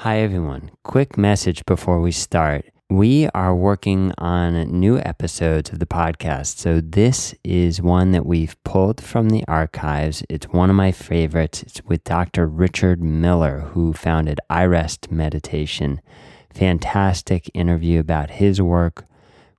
Hi everyone, quick message before we start. We are working on new episodes of the podcast, so this is one that we've pulled from the archives. It's one of my favorites. It's with Dr. Richard Miller, who founded iRest Meditation. Fantastic interview about his work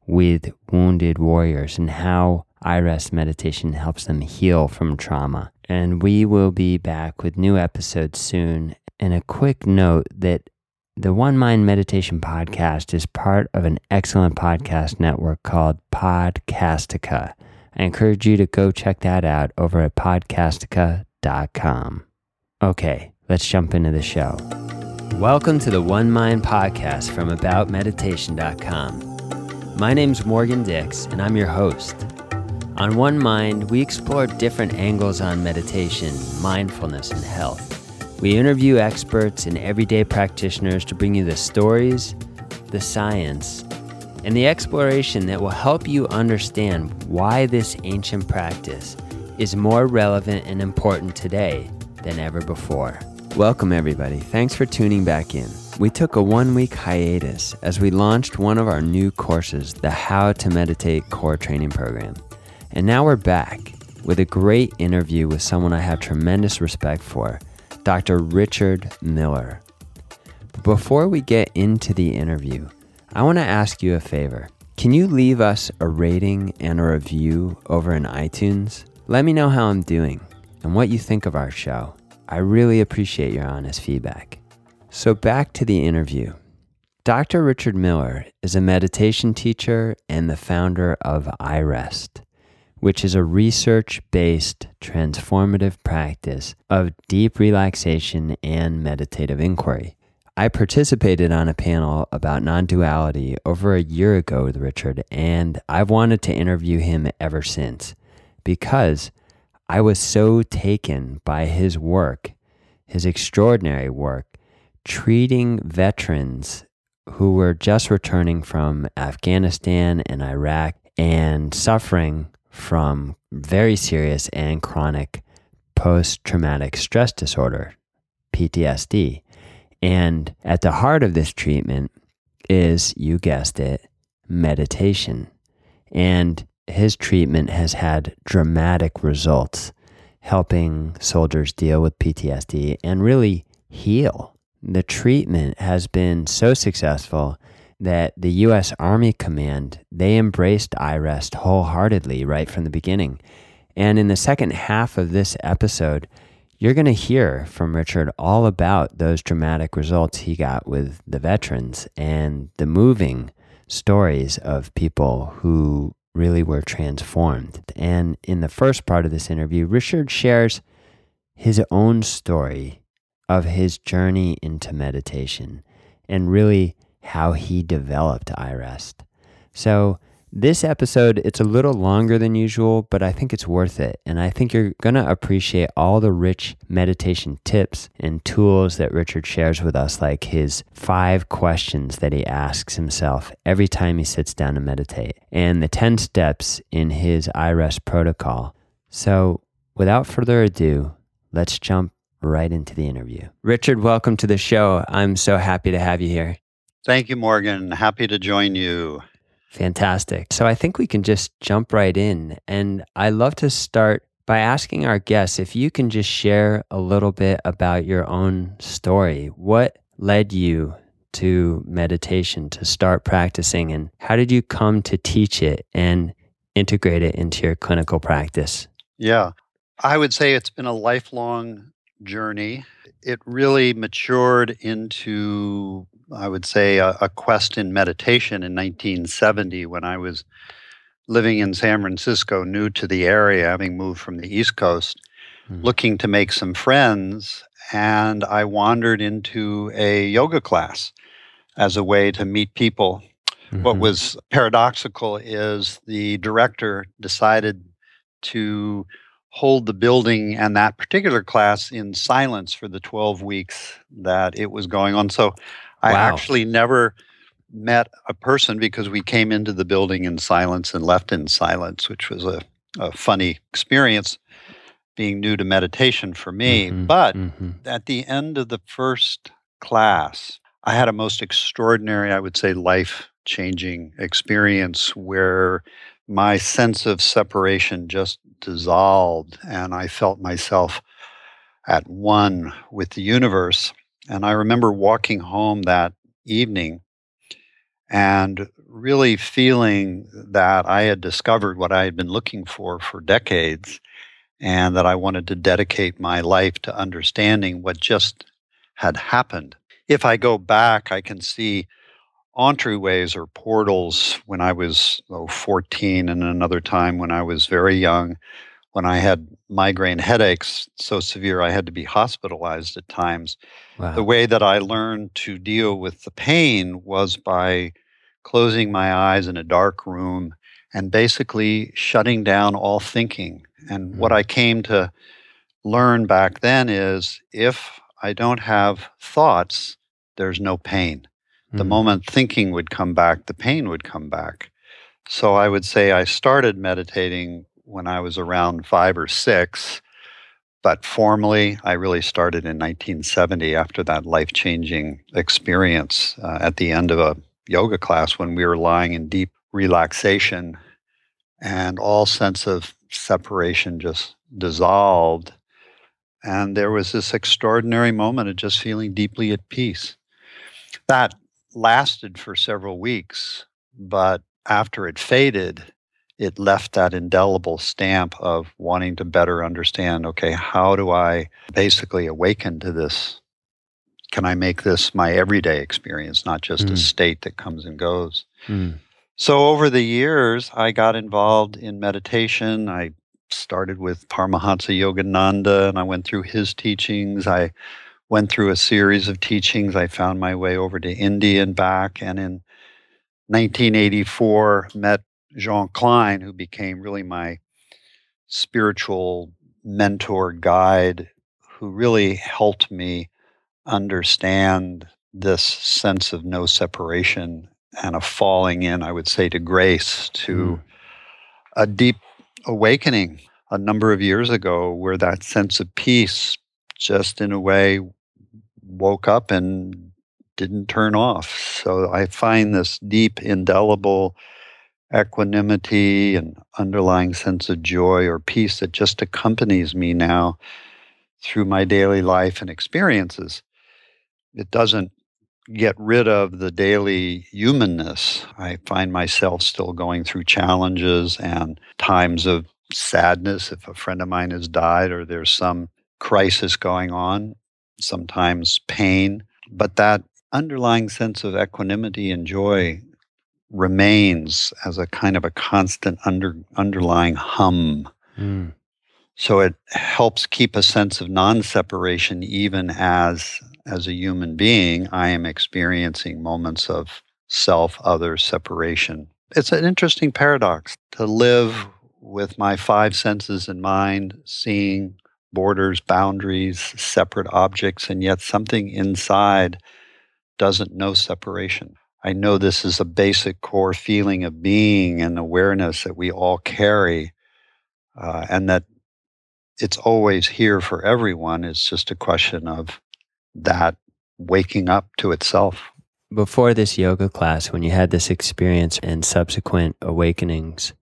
with wounded warriors and how iRest Meditation helps them heal from trauma. And we will be back with new episodes soon. And a quick note that the One Mind Meditation Podcast is part of an excellent podcast network called Podcastica. I encourage you to go check that out over at podcastica.com. Okay, let's jump into the show. Welcome to the One Mind Podcast from aboutmeditation.com. My name's Morgan Dix, and I'm your host. On One Mind, we explore different angles on meditation, mindfulness, and health. We interview experts and everyday practitioners to bring you the stories, the science, and the exploration that will help you understand why this ancient practice is more relevant and important today than ever before. Welcome everybody, thanks for tuning back in. We took a 1-week hiatus as we launched one of our new courses, the How to Meditate Core Training Program. And now we're back with a great interview with someone I have tremendous respect for, Dr. Richard Miller. Before we get into the interview, I want to ask you a favor. Can you leave us a rating and a review over in iTunes? Let me know how I'm doing and what you think of our show. I really appreciate your honest feedback. So back to the interview. Dr. Richard Miller is a meditation teacher and the founder of iRest, which is a research-based transformative practice of deep relaxation and meditative inquiry. I participated on a panel about non-duality over a year ago with Richard, and I've wanted to interview him ever since because I was so taken by his work, his extraordinary work, treating veterans who were just returning from Afghanistan and Iraq and suffering from very serious and chronic post-traumatic stress disorder, PTSD. And at the heart of this treatment is, you guessed it, meditation. And his treatment has had dramatic results, helping soldiers deal with PTSD and really heal. The treatment has been so successful that the U.S. Army Command, they embraced iRest wholeheartedly right from the beginning. And in the second half of this episode, you're going to hear from Richard all about those dramatic results he got with the veterans and the moving stories of people who really were transformed. And in the first part of this interview, Richard shares his own story of his journey into meditation and really how he developed iRest. So this episode, it's a little longer than usual, but I think it's worth it. And I think you're going to appreciate all the rich meditation tips and tools that Richard shares with us, like his 5 questions that he asks himself every time he sits down to meditate and the 10 steps in his iRest protocol. So without further ado, let's jump right into the interview. Richard, welcome to the show. I'm so happy to have you here. Thank you, Morgan. Happy to join you. Fantastic. So I think we can just jump right in. And I love to start by asking our guests if you can just share a little bit about your own story. What led you to meditation, to start practicing, and how did you come to teach it and integrate it into your clinical practice? Yeah, I would say it's been a lifelong journey. It really matured into, I would say, a quest in meditation in 1970 when I was living in San Francisco, new to the area, having moved from the East Coast, looking to make some friends. And I wandered into a yoga class as a way to meet people. Mm-hmm. What was paradoxical is the director decided to hold the building and that particular class in silence for the 12 weeks that it was going on. So I actually never met a person because we came into the building in silence and left in silence, which was a funny experience being new to meditation for me. But at the end of the first class, I had a most extraordinary, I would say, life-changing experience where my sense of separation just dissolved and I felt myself at one with the universe. And I remember walking home that evening and really feeling that I had discovered what I had been looking for decades, and that I wanted to dedicate my life to understanding what just had happened. If I go back, I can see entryways or portals when I was 14 and another time when I was very young, when I had migraine headaches so severe I had to be hospitalized at times. Wow. The way that I learned to deal with the pain was by closing my eyes in a dark room and basically shutting down all thinking. And what I came to learn back then is if I don't have thoughts, there's no pain. The moment thinking would come back, the pain would come back. So I would say I started meditating when I was around 5 or 6, but formally I really started in 1970 after that life-changing experience at the end of a yoga class when we were lying in deep relaxation and all sense of separation just dissolved. And there was this extraordinary moment of just feeling deeply at peace. That lasted for several weeks, but after it faded, it left that indelible stamp of wanting to better understand, okay, how do I basically awaken to this? Can I make this my everyday experience, not just a state that comes and goes? So over the years, I got involved in meditation. I started with Paramahansa Yogananda, and I went through his teachings. I went through a series of teachings. I found my way over to India and back. And in 1984, met Jean Klein, who became really my spiritual mentor guide, who really helped me understand this sense of no separation and a falling in, I would say, to grace, to a deep awakening a number of years ago where that sense of peace just in a way woke up and didn't turn off. So I find this deep, indelible equanimity and underlying sense of joy or peace that just accompanies me now through my daily life and experiences. It doesn't get rid of the daily humanness. I find myself still going through challenges and times of sadness. If a friend of mine has died or there's some crisis going on, sometimes pain, but that underlying sense of equanimity and joy remains as a kind of a constant underlying hum. So it helps keep a sense of non-separation even as a human being, I am experiencing moments of self-other separation. It's an interesting paradox to live with my 5 senses in mind, seeing borders, boundaries, separate objects, and yet something inside doesn't know separation. I know this is a basic core feeling of being and awareness that we all carry, and that it's always here for everyone. It's just a question of that waking up to itself. Before this yoga class, when you had this experience and subsequent awakenings,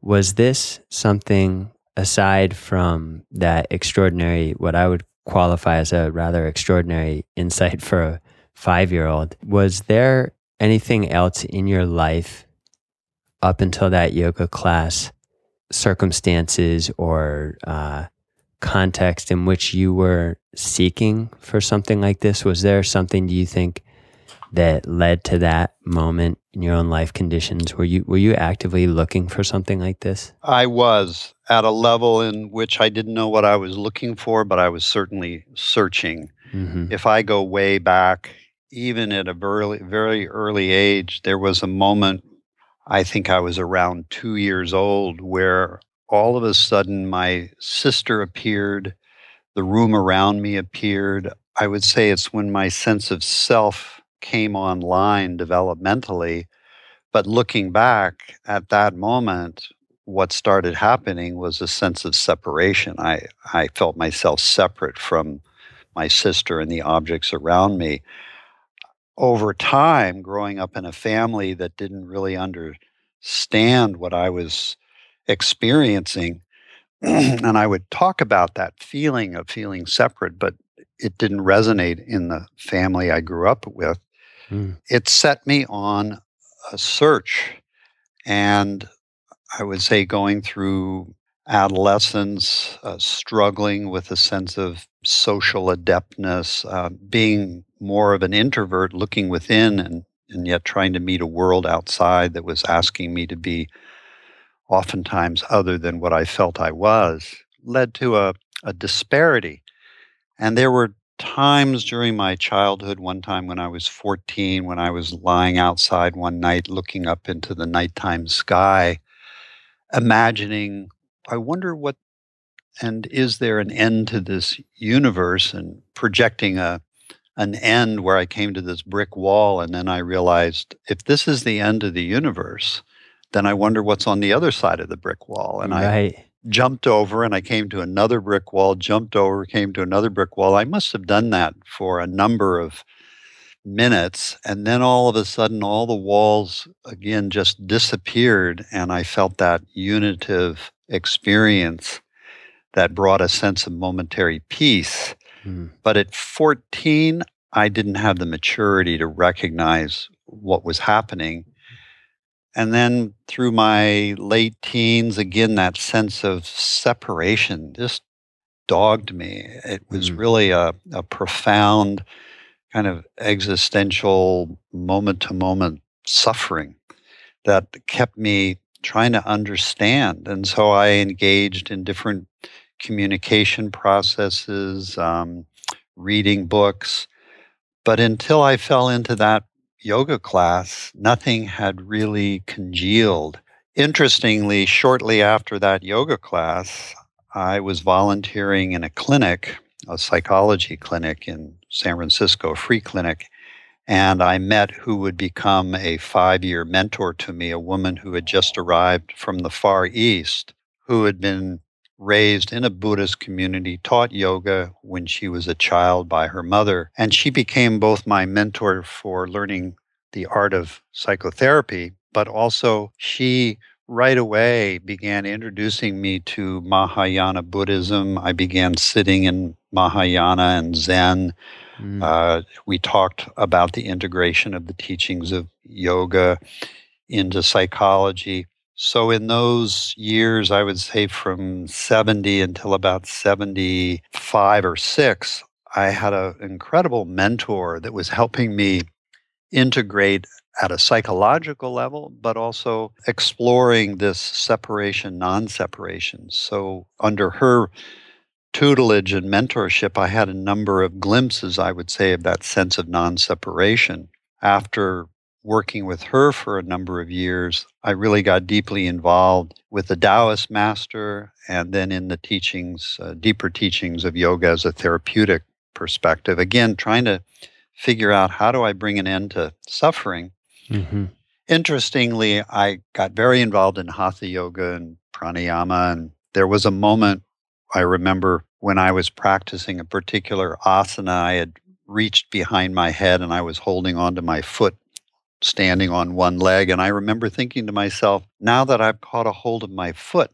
was this something aside from that extraordinary, what I would qualify as a rather extraordinary insight for a 5-year-old, was there anything else in your life up until that yoga class, circumstances or context in which you were seeking for something like this? Was there something, do you think, that led to that moment in your own life conditions? Were you actively looking for something like this? I was, at a level in which I didn't know what I was looking for, but I was certainly searching. If I go way back, even at a very early age, there was a moment, I think I was around 2 years old, where all of a sudden my sister appeared, the room around me appeared. I would say it's when my sense of self came online developmentally. But looking back at that moment, what started happening was a sense of separation. I felt myself separate from my sister and the objects around me. Over time, growing up in a family that didn't really understand what I was experiencing, and I would talk about that feeling of feeling separate, but it didn't resonate in the family I grew up with. It set me on a search, and I would say going through adolescence, struggling with a sense of social adeptness, being more of an introvert, looking within and yet trying to meet a world outside that was asking me to be oftentimes other than what I felt I was, led to a disparity. And there were times during my childhood, one time when I was 14, when I was lying outside one night looking up into the nighttime sky, imagining, I wonder what, and is there an end to this universe? And projecting an end where I came to this brick wall, and then I realized, if this is the end of the universe, then I wonder what's on the other side of the brick wall. And right. I jumped over and I came to another brick wall, jumped over, came to another brick wall. I must have done that for a number of minutes. And then all of a sudden, all the walls again just disappeared. And I felt that unitive experience that brought a sense of momentary peace. But at 14, I didn't have the maturity to recognize what was happening. And then through my late teens, again, that sense of separation just dogged me. It was really a profound kind of existential moment-to-moment suffering that kept me trying to understand. And so I engaged in different communication processes, reading books. But until I fell into that yoga class, nothing had really congealed. Interestingly, shortly after that yoga class, I was volunteering in a clinic, a psychology clinic in San Francisco, a free clinic, and I met who would become a 5-year mentor to me, a woman who had just arrived from the Far East, who had been raised in a Buddhist community, taught yoga when she was a child by her mother. And she became both my mentor for learning the art of psychotherapy, but also she right away began introducing me to Mahayana Buddhism. I began sitting in Mahayana and Zen. We talked about the integration of the teachings of yoga into psychology. So in those years, I would say from 70 until about 75 or 6, I had an incredible mentor that was helping me integrate at a psychological level, but also exploring this separation, non-separation. So under her tutelage and mentorship, I had a number of glimpses, I would say, of that sense of non-separation. After working with her for a number of years, I really got deeply involved with the Taoist master and then in the teachings, deeper teachings of yoga as a therapeutic perspective. Again, trying to figure out, how do I bring an end to suffering? Interestingly, I got very involved in Hatha yoga and pranayama, and there was a moment I remember when I was practicing a particular asana. I had reached behind my head and I was holding onto my foot, standing on one leg. And I remember thinking to myself, now that I've caught a hold of my foot,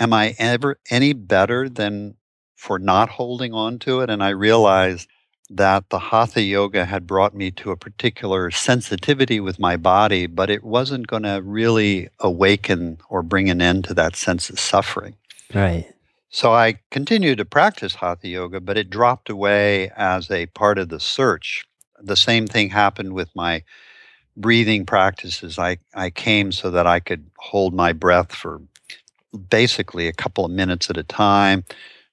am I ever any better than for not holding on to it? And I realized that the Hatha yoga had brought me to a particular sensitivity with my body, but it wasn't going to really awaken or bring an end to that sense of suffering. Right. So I continued to practice Hatha yoga, but it dropped away as a part of the search. The same thing happened with my breathing practices. I came so that I could hold my breath for basically a couple of minutes at a time,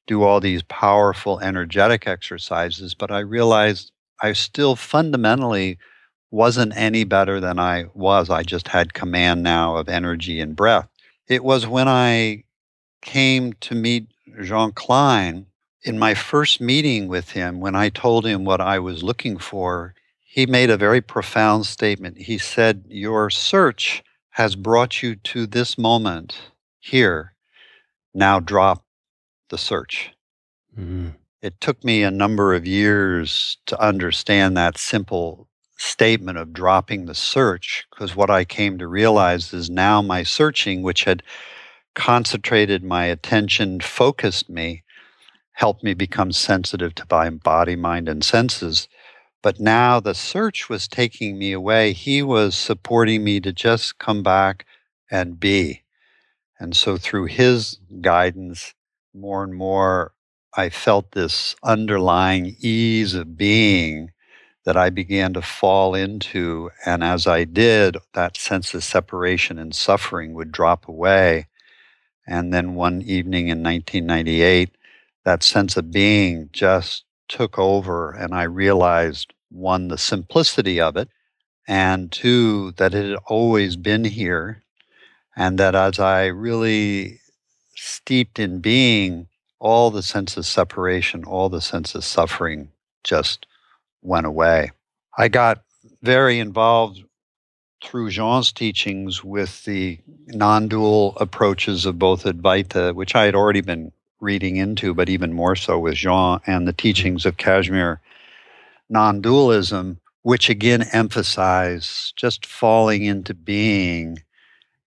do all these powerful energetic exercises, but I realized I still fundamentally wasn't any better than I was. I just had command now of energy and breath. It was when I came to meet Jean Klein, in my first meeting with him, when I told him what I was looking for, he made a very profound statement. He said, your search has brought you to this moment here. Now drop the search. It took me a number of years to understand that simple statement of dropping the search, because what I came to realize is now my searching, which had concentrated my attention, focused me, helped me become sensitive to my body, mind, and senses. But now the search was taking me away. He was supporting me to just come back and be. And so through his guidance, more and more, I felt this underlying ease of being that I began to fall into. And as I did, that sense of separation and suffering would drop away. And then one evening in 1998, that sense of being just took over, and I realized, one, the simplicity of it, and two, that it had always been here, and that as I really steeped in being, all the sense of separation, all the sense of suffering just went away. I got very involved through Jean's teachings with the non-dual approaches of both Advaita, which I had already been reading into, but even more so with Jean, and the teachings of Kashmir non-dualism, which again emphasize just falling into being,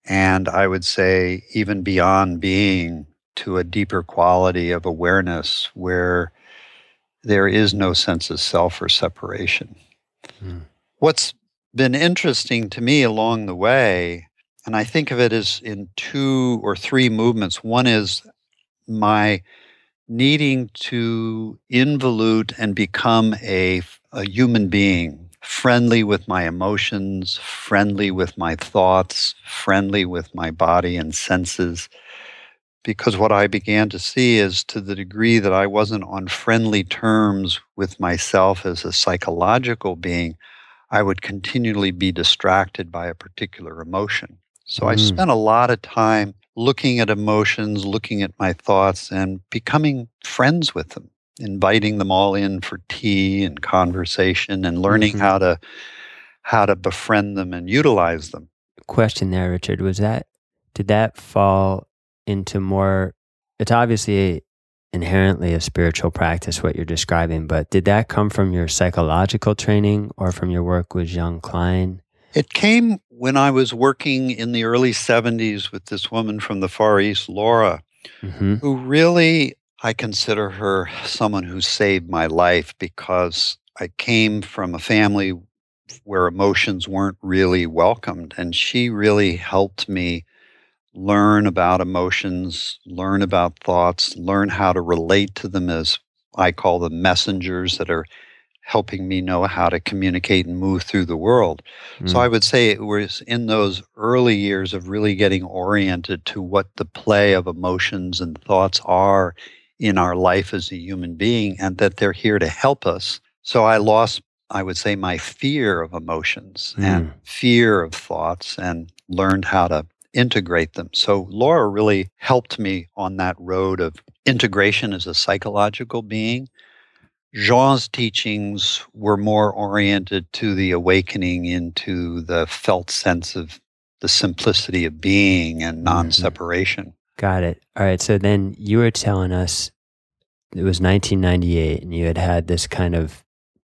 and I would say even beyond being, to a deeper quality of awareness where there is no sense of self or separation. Mm. What's been interesting to me along the way, and I think of it as in two or three movements. One is my needing to involute and become a human being, friendly with my emotions, friendly with my thoughts, friendly with my body and senses. Because what I began to see is, to the degree that I wasn't on friendly terms with myself as a psychological being, I would continually be distracted by a particular emotion. So I spent a lot of time looking at emotions, looking at my thoughts, and becoming friends with them, inviting them all in for tea and conversation, and learning how to befriend them and utilize them. Question there, Richard, did that fall into more, it's obviously inherently a spiritual practice, what you're describing, but did that come from your psychological training or from your work with Jean Klein? It came when I was working in the early 70s with this woman from the Far East, Laura, who really, I consider her someone who saved my life, because I came from a family where emotions weren't really welcomed, and she really helped me learn about emotions, learn about thoughts, learn how to relate to them as, I call them, messengers that are helping me know how to communicate and move through the world. So I would say it was in those early years of really getting oriented to what the play of emotions and thoughts are in our life as a human being, and that they're here to help us. So I lost, I would say, my fear of emotions and fear of thoughts, and learned how to integrate them. So Laura really helped me on that road of integration as a psychological being. Jean's teachings were more oriented to the awakening into the felt sense of the simplicity of being and non-separation. Got it. All right. So then you were telling us it was 1998 and you had this kind of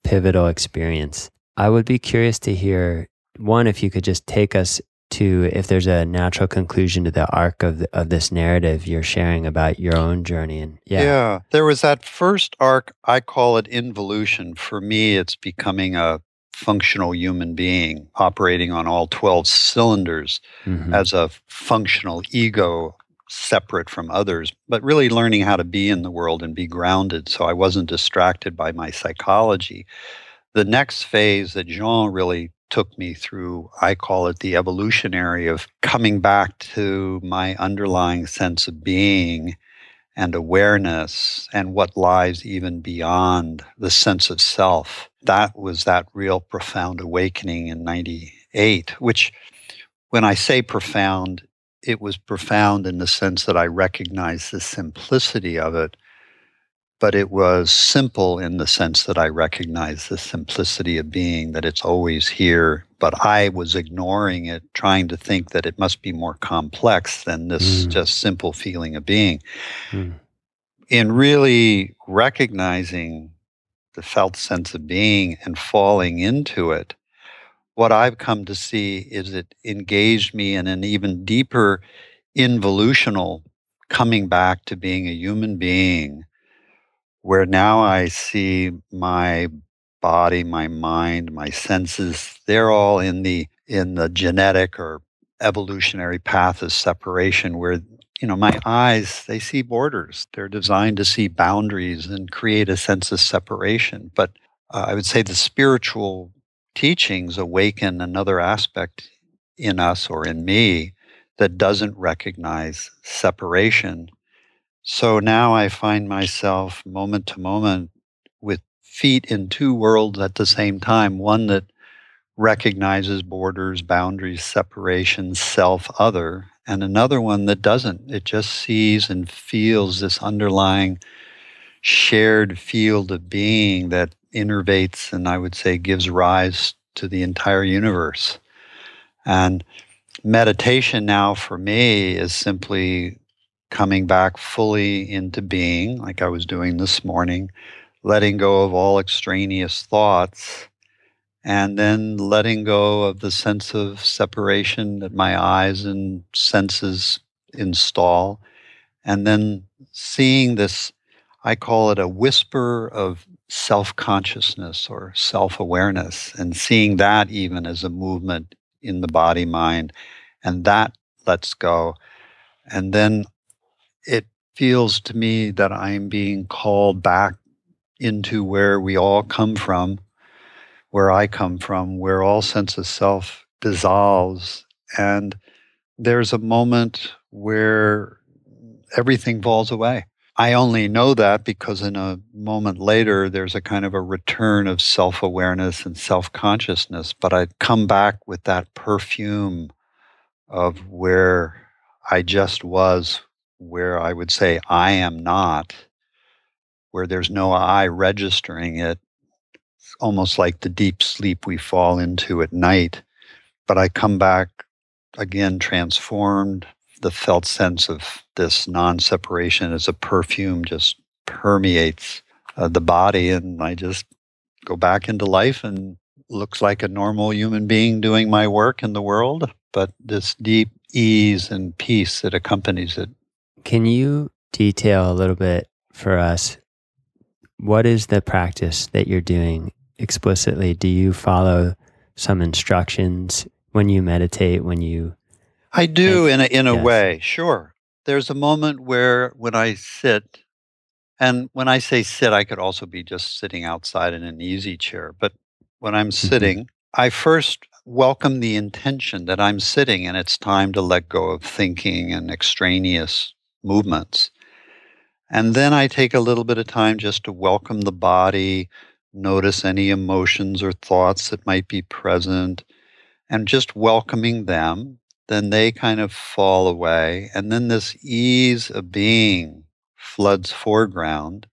pivotal experience. I would be curious to hear, one, if you could just take us to, if there's a natural conclusion to the arc of this narrative you're sharing about your own journey. And yeah, there was that first arc. I call it involution. For me, it's becoming a functional human being, operating on all 12 cylinders as a functional ego, separate from others, but really learning how to be in the world and be grounded, so I wasn't distracted by my psychology. The next phase that Jean really took me through, I call it the evolutionary, of coming back to my underlying sense of being and awareness and what lies even beyond the sense of self. That was that real profound awakening in 98, which, when I say profound, it was profound in the sense that I recognized the simplicity of it, but it was simple in the sense that I recognized the simplicity of being, that it's always here, but I was ignoring it, trying to think that it must be more complex than this just simple feeling of being. in really recognizing the felt sense of being and falling into it, what I've come to see is it engaged me in an even deeper involutional coming back to being a human being, where now I see my body, my mind, my senses, they're all in the genetic or evolutionary path of separation, where, you know, my eyes, they see borders. They're designed to see boundaries and create a sense of separation. But I would say the spiritual teachings awaken another aspect in us or in me that doesn't recognize separation. So now I find myself moment to moment with feet in two worlds at the same time, one that recognizes borders, boundaries, separation, self, other, and another one that doesn't. It just sees and feels this underlying shared field of being that innervates and I would say gives rise to the entire universe. And meditation now for me is simply coming back fully into being, like I was doing this morning, letting go of all extraneous thoughts, and then letting go of the sense of separation that my eyes and senses install, and then seeing this, I call it a whisper of self-consciousness or self-awareness, and seeing that even as a movement in the body-mind, and that lets go. And then it feels to me that I'm being called back into where we all come from, where I come from, where all sense of self dissolves. And there's a moment where everything falls away. I only know that because in a moment later, there's a kind of a return of self-awareness and self-consciousness. But I come back with that perfume of where I just was, where I would say I am not, where there's no I registering it. It's almost like the deep sleep we fall into at night. But I come back again transformed. The felt sense of this non-separation as a perfume just permeates the body, and I just go back into life and looks like a normal human being doing my work in the world, but this deep ease and peace that accompanies it. Can you detail a little bit for us, what is the practice that you're doing explicitly? Do you follow some instructions when you meditate, when you... I do in a yes. way, sure. There's a moment where when I sit, and when I say sit, I could also be just sitting outside in an easy chair. But when I'm sitting, I first welcome the intention that I'm sitting and it's time to let go of thinking and extraneous movements. And then I take a little bit of time just to welcome the body, notice any emotions or thoughts that might be present, and just welcoming them. Then they kind of fall away. And then this ease of being floods foreground.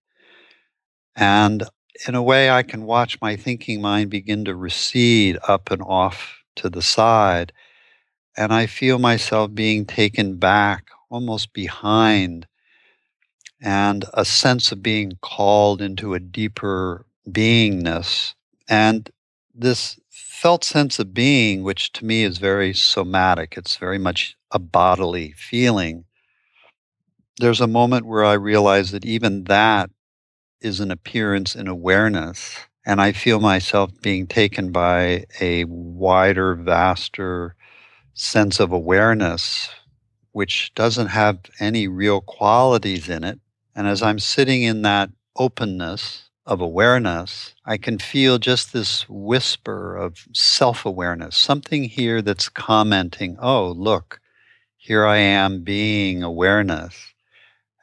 And in a way, I can watch my thinking mind begin to recede up and off to the side. And I feel myself being taken back, almost behind, and a sense of being called into a deeper beingness. And this felt sense of being, which to me is very somatic, it's very much a bodily feeling, there's a moment where I realize that even that is an appearance in awareness, and I feel myself being taken by a wider, vaster sense of awareness, which doesn't have any real qualities in it. And as I'm sitting in that openness of awareness, I can feel just this whisper of self-awareness, something here that's commenting, oh, look, here I am being awareness.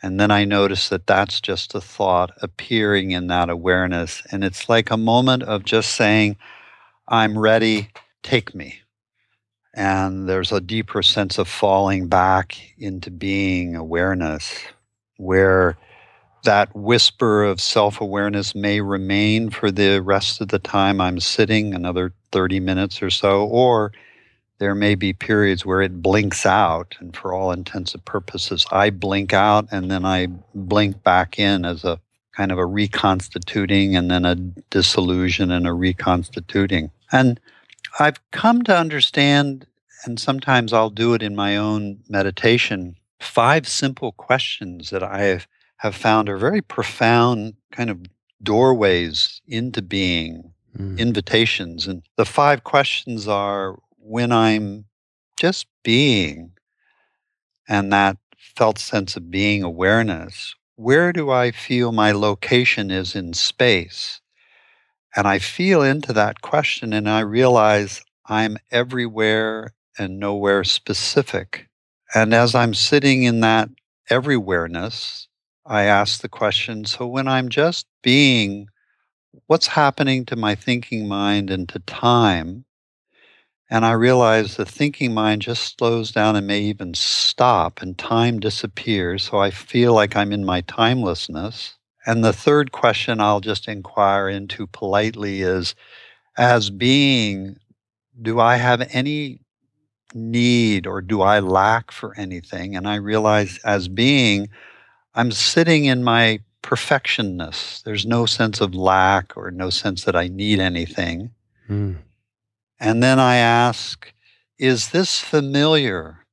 And then I notice that that's just a thought appearing in that awareness. And it's like a moment of just saying, I'm ready, take me. And there's a deeper sense of falling back into being awareness, where that whisper of self-awareness may remain for the rest of the time I'm sitting, another 30 minutes or so, or there may be periods where it blinks out, and for all intents and purposes, I blink out and then I blink back in as a kind of a reconstituting and then a dissolution and a reconstituting. And I've come to understand, and sometimes I'll do it in my own meditation, 5 simple questions that I have found are very profound kind of doorways into being, invitations. And the 5 questions are, when I'm just being and that felt sense of being awareness, where do I feel my location is in space? And I feel into that question and I realize I'm everywhere and nowhere specific. And as I'm sitting in that everywhereness, I ask the question, so when I'm just being, what's happening to my thinking mind and to time? And I realize the thinking mind just slows down and may even stop, and time disappears. So I feel like I'm in my timelessness. And the third question I'll just inquire into politely is, as being, do I have any need or do I lack for anything? And I realize as being, I'm sitting in my perfectionness. There's no sense of lack or no sense that I need anything. Mm. And then I ask, is this familiar?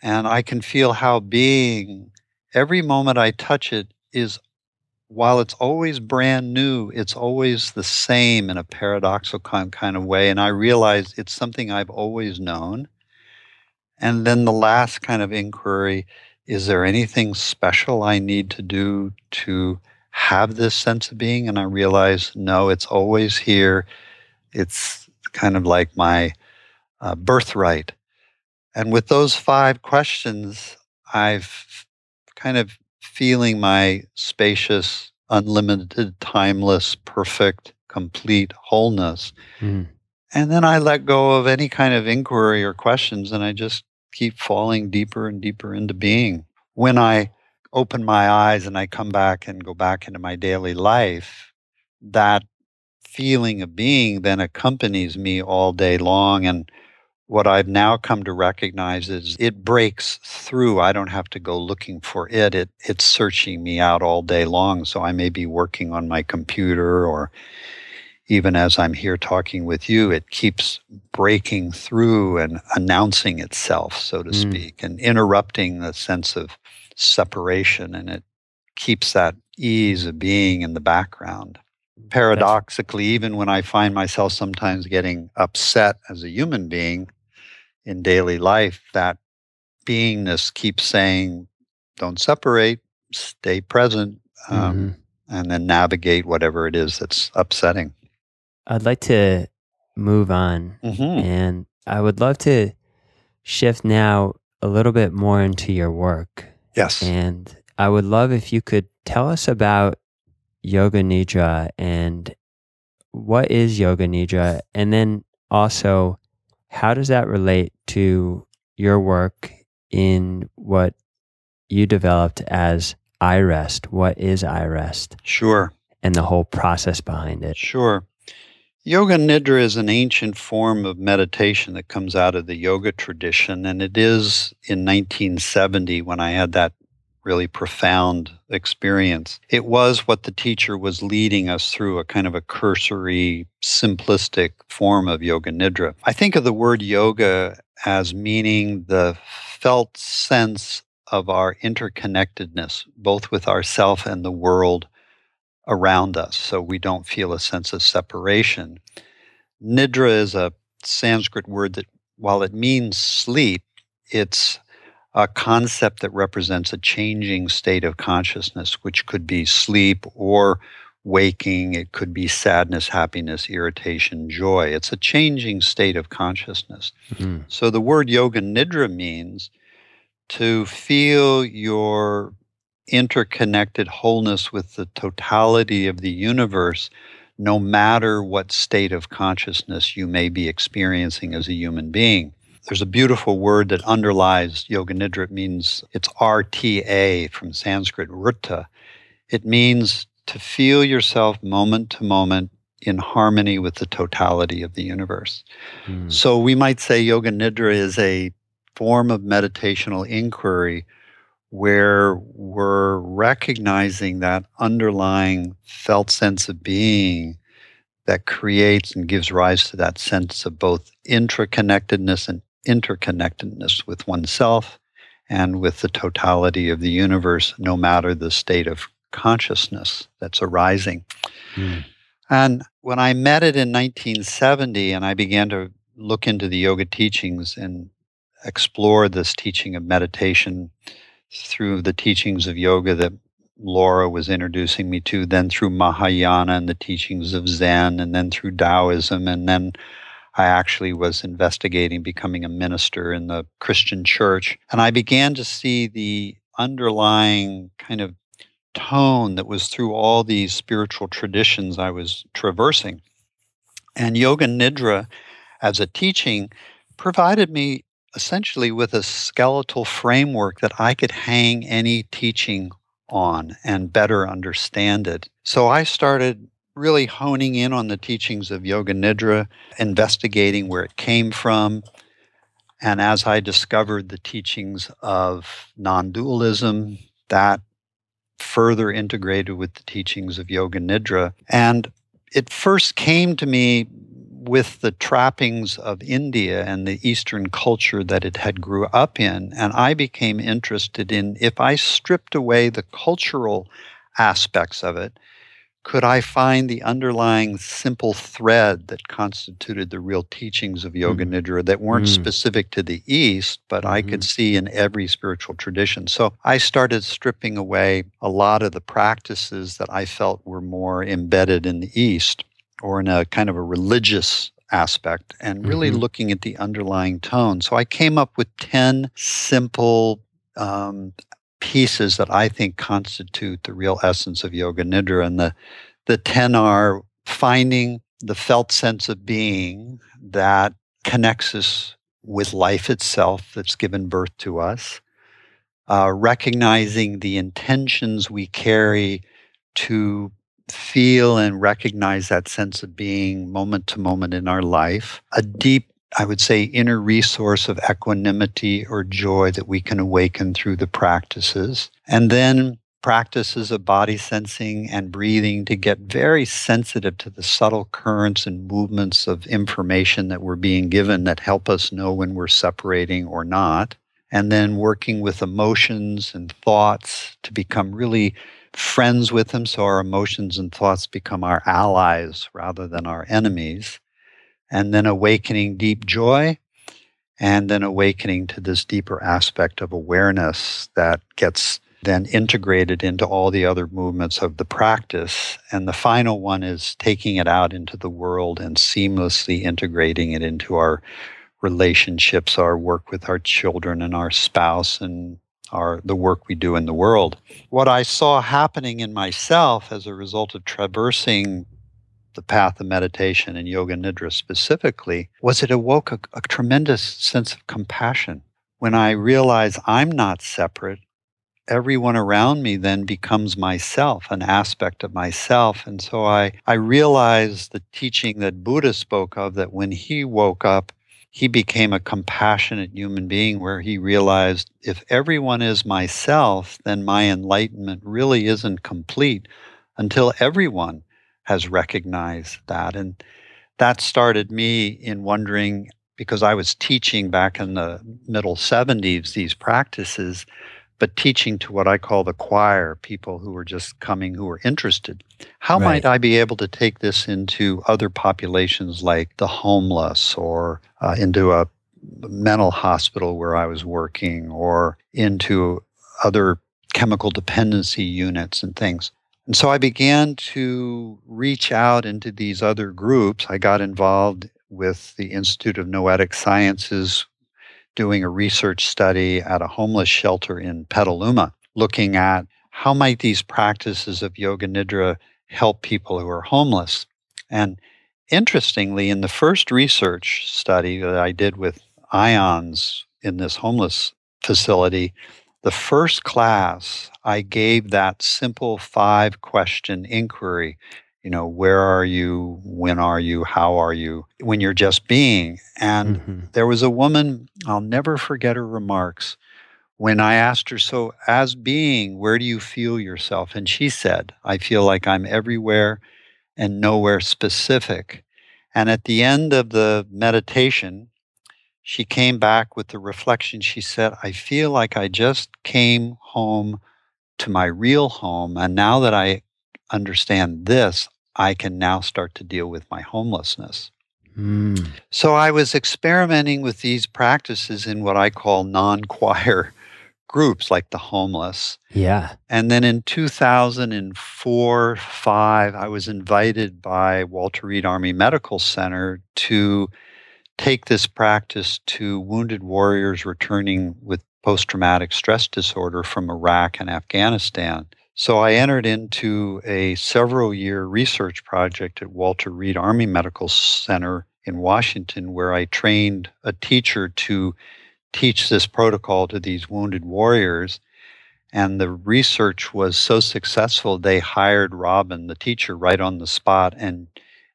And I can feel how being, every moment I touch it is, while it's always brand new, it's always the same in a paradoxical kind of way. And I realize it's something I've always known. And then the last kind of inquiry, is there anything special I need to do to have this sense of being? And I realize, no, it's always here. It's kind of like my birthright. And with those 5 questions, I've kind of feeling my spacious, unlimited, timeless, perfect, complete wholeness. Mm. And then I let go of any kind of inquiry or questions, and I just keep falling deeper and deeper into being. When I open my eyes and I come back and go back into my daily life, that feeling of being then accompanies me all day long. And what I've now come to recognize is it breaks through. I don't have to go looking for it. It's searching me out all day long. So I may be working on my computer, or even as I'm here talking with you, it keeps breaking through and announcing itself, so to speak, and interrupting the sense of separation. And it keeps that ease of being in the background. Paradoxically, even when I find myself sometimes getting upset as a human being in daily life, that beingness keeps saying, don't separate, stay present, and then navigate whatever it is that's upsetting. I'd like to move on, and I would love to shift now a little bit more into your work. Yes. And I would love if you could tell us about Yoga Nidra, and what is Yoga Nidra? And then also, how does that relate to your work in what you developed as iRest? What is iRest? Sure. And the whole process behind it. Sure. Yoga Nidra is an ancient form of meditation that comes out of the yoga tradition, and it is in 1970 when I had that really profound experience. It was what the teacher was leading us through, a kind of a cursory, simplistic form of Yoga Nidra. I think of the word yoga as meaning the felt sense of our interconnectedness, both with ourself and the world around us, so we don't feel a sense of separation. Nidra is a Sanskrit word that, while it means sleep, it's a concept that represents a changing state of consciousness, which could be sleep or waking. It could be sadness, happiness, irritation, joy. It's a changing state of consciousness. So the word Yoga Nidra means to feel your interconnected wholeness with the totality of the universe, no matter what state of consciousness you may be experiencing as a human being. There's a beautiful word that underlies Yoga Nidra. It means, it's RTA from Sanskrit, rutta. It means to feel yourself moment to moment in harmony with the totality of the universe. Mm. So we might say Yoga Nidra is a form of meditational inquiry where we're recognizing that underlying felt sense of being that creates and gives rise to that sense of both intraconnectedness and interconnectedness with oneself and with the totality of the universe, no matter the state of consciousness that's arising. Mm. And when I met it in 1970 and I began to look into the yoga teachings and explore this teaching of meditation through the teachings of yoga that Laura was introducing me to, then through Mahayana and the teachings of Zen, and then through Taoism, and then I actually was investigating becoming a minister in the Christian church. And I began to see the underlying kind of tone that was through all these spiritual traditions I was traversing. And Yoga Nidra, as a teaching, provided me essentially with a skeletal framework that I could hang any teaching on and better understand it. So I started really honing in on the teachings of Yoga Nidra, investigating where it came from. And as I discovered the teachings of non-dualism, that further integrated with the teachings of Yoga Nidra. And it first came to me with the trappings of India and the Eastern culture that it had grew up in. And I became interested in, if I stripped away the cultural aspects of it, could I find the underlying simple thread that constituted the real teachings of Yoga Nidra that weren't specific to the East, but I could see in every spiritual tradition? So I started stripping away a lot of the practices that I felt were more embedded in the East or in a kind of a religious aspect, and really looking at the underlying tone. So I came up with 10 simple pieces that I think constitute the real essence of Yoga Nidra. And the 10 are finding the felt sense of being that connects us with life itself that's given birth to us, recognizing the intentions we carry to feel and recognize that sense of being moment to moment in our life, a deep, I would say, inner resource of equanimity or joy that we can awaken through the practices. And then practices of body sensing and breathing to get very sensitive to the subtle currents and movements of information that we're being given that help us know when we're separating or not. And then working with emotions and thoughts to become really friends with them, so our emotions and thoughts become our allies rather than our enemies. And then awakening deep joy, and then awakening to this deeper aspect of awareness that gets then integrated into all the other movements of the practice. And the final one is taking it out into the world and seamlessly integrating it into our relationships, our work with our children and our spouse, and the work we do in the world. What I saw happening in myself as a result of traversing the path of meditation and Yoga Nidra specifically, was it awoke a tremendous sense of compassion. When I realize I'm not separate, everyone around me then becomes myself, an aspect of myself. And so I realized the teaching that Buddha spoke of, that when he woke up, he became a compassionate human being, where he realized, if everyone is myself, then my enlightenment really isn't complete until everyone has recognized that. And that started me in wondering, because I was teaching back in the middle 70s these practices, but teaching to what I call the choir, people who were just coming, who were interested. How might I be able to take this into other populations like the homeless, or into a mental hospital where I was working, or into other chemical dependency units and things? And so I began to reach out into these other groups. I got involved with the Institute of Noetic Sciences, doing a research study at a homeless shelter in Petaluma, looking at how might these practices of Yoga Nidra help people who are homeless. And interestingly, in the first research study that I did with IONS in this homeless facility, the first class, I gave that simple 5-question inquiry You know, where are you? When are you? How are you? When you're just being. And there was a woman, I'll never forget her remarks, when I asked her, so as being, where do you feel yourself? And she said, I feel like I'm everywhere and nowhere specific. And at the end of the meditation, she came back with the reflection. She said, I feel like I just came home to my real home. And now that I understand this, I can now start to deal with my homelessness. So I was experimenting with these practices in what I call non-choir groups, like the homeless. Yeah. And then in 2004-05, I was invited by Walter Reed Army Medical Center to take this practice to wounded warriors returning with post-traumatic stress disorder from Iraq and Afghanistan. So I entered into a several-year research project at Walter Reed Army Medical Center in Washington, where I trained a teacher to teach this protocol to these wounded warriors. And the research was so successful, they hired Robin, the teacher, right on the spot. And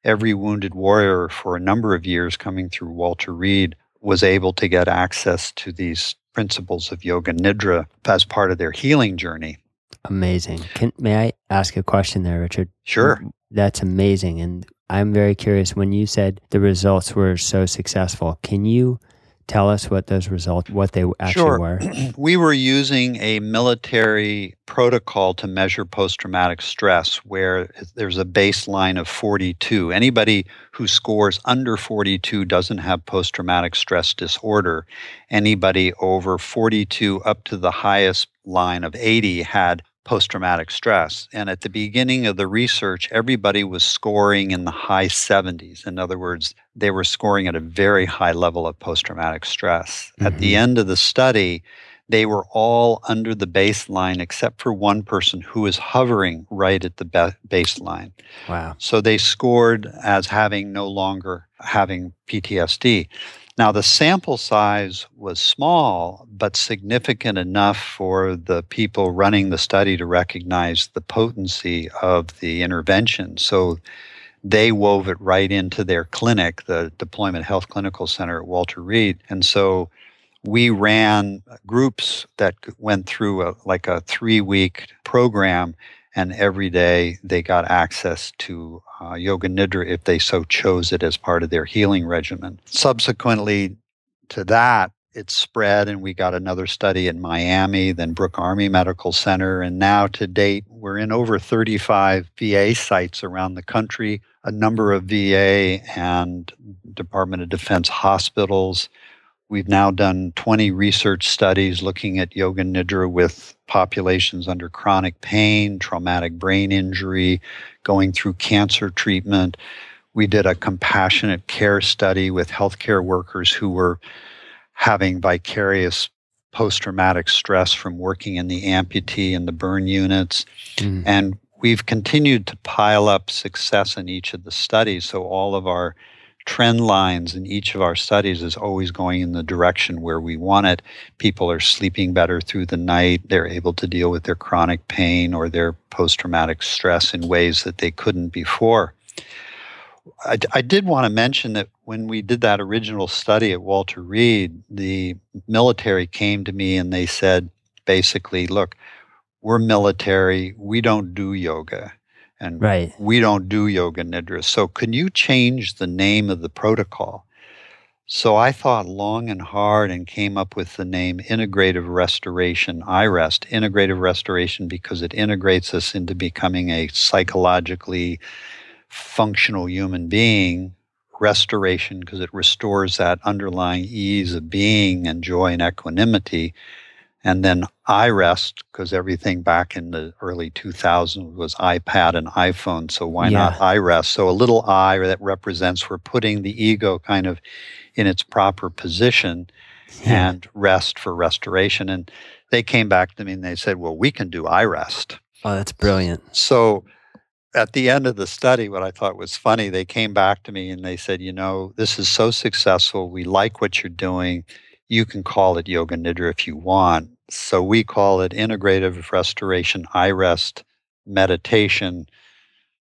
every wounded warrior for a number of years coming through Walter Reed was able to get access to these principles of Yoga Nidra as part of their healing journey. Amazing. May I ask a question there, Richard? Sure. That's amazing. And I'm very curious, when you said the results were so successful, can you tell us what those results, what they actually were? We were using a military protocol to measure post-traumatic stress, where there's a baseline of 42. Anybody who scores under 42 doesn't have post-traumatic stress disorder. Anybody over 42 up to the highest line of 80 had post-traumatic stress. And at the beginning of the research, everybody was scoring in the high 70s. In other words, they were scoring at a very high level of post-traumatic stress. At the end of the study, they were all under the baseline except for one person who was hovering right at the baseline. Wow. So they scored as having no longer having PTSD. Now, the sample size was small, but significant enough for the people running the study to recognize the potency of the intervention. So they wove it right into their clinic, the Deployment Health Clinical Center at Walter Reed. And so we ran groups that went through a 3-week program, and every day they got access to Yoga Nidra if they so chose it as part of their healing regimen. Subsequently to that, it spread, and we got another study in Miami, then Brooke Army Medical Center. And now to date, we're in over 35 VA sites around the country, a number of VA and Department of Defense hospitals. We've now done 20 research studies looking at Yoga Nidra with populations under chronic pain, traumatic brain injury, going through cancer treatment. We did a compassionate care study with healthcare workers who were having vicarious post-traumatic stress from working in the amputee and the burn units. And we've continued to pile up success in each of the studies. So all of our trend lines in each of our studies is always going in the direction where we want it. People are sleeping better through the night. They're able to deal with their chronic pain or their post-traumatic stress in ways that they couldn't before. I did want to mention that when we did that original study at Walter Reed, the military came to me and they said, basically, look, we're military. We don't do yoga. And we don't do Yoga Nidra. So can you change the name of the protocol? So I thought long and hard and came up with the name Integrative Restoration, iRest. Integrative Restoration because it integrates us into becoming a psychologically functional human being. Restoration because it restores that underlying ease of being and joy and equanimity. And then iRest, because everything back in the early 2000s was iPad and iPhone, so why not iRest? So a little I that represents we're putting the ego kind of in its proper position and rest for restoration. And they came back to me and they said, well, we can do iRest. Oh, that's brilliant. So at the end of the study, what I thought was funny, they came back to me and they said, you know, this is so successful. We like what you're doing. You can call it Yoga Nidra if you want. So we call it Integrative Restoration iRest Meditation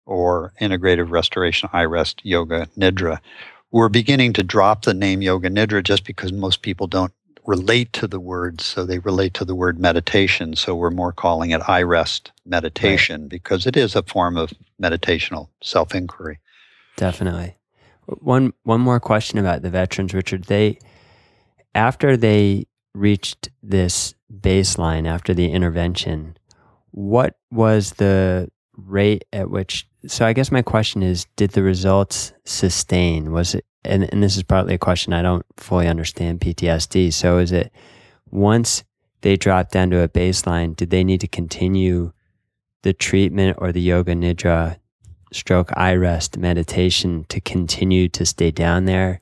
or Integrative Restoration, iRest, Yoga Nidra. We're beginning to drop the name Yoga Nidra just because most people don't relate to the word, so they relate to the word meditation. So we're more calling it iRest meditation, right, because it is a form of meditational self-inquiry. Definitely. One more question about the veterans, Richard. After they reached this baseline, after the intervention, what was the rate at which, so I guess my question is, did the results sustain? Was it, and this is partly a question, I don't fully understand PTSD. So is it, once they dropped down to a baseline, did they need to continue the treatment or the yoga nidra stroke iRest meditation to continue to stay down there?